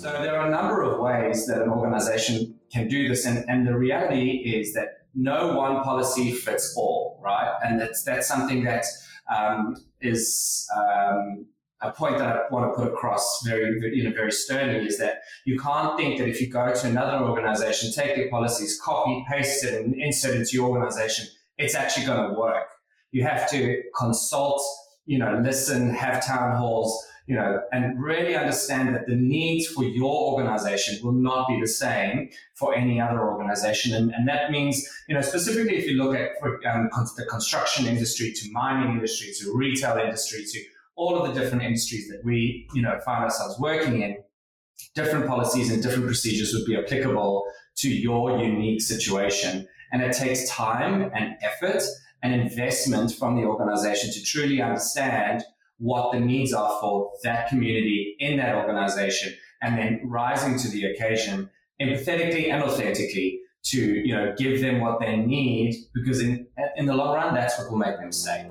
So there are a number of ways that an organization can do this. And the reality is that no one policy fits all, right? And that's something that is a point that I want to put across very sternly, is that you can't think that if you go to another organization, take their policies, copy, paste it, and insert it into your organization, it's actually going to work. You have to consult, listen, have town halls, and really understand that the needs for your organization will not be the same for any other organization. And that means, specifically if you look at the construction industry to mining industry to retail industry to all of the different industries that we, find ourselves working in, different policies and different procedures would be applicable to your unique situation. And it takes time and effort and investment from the organization to truly understand what the needs are for that community in that organization, and then rising to the occasion empathetically and authentically to, give them what they need, because in the long run, that's what will make them safe.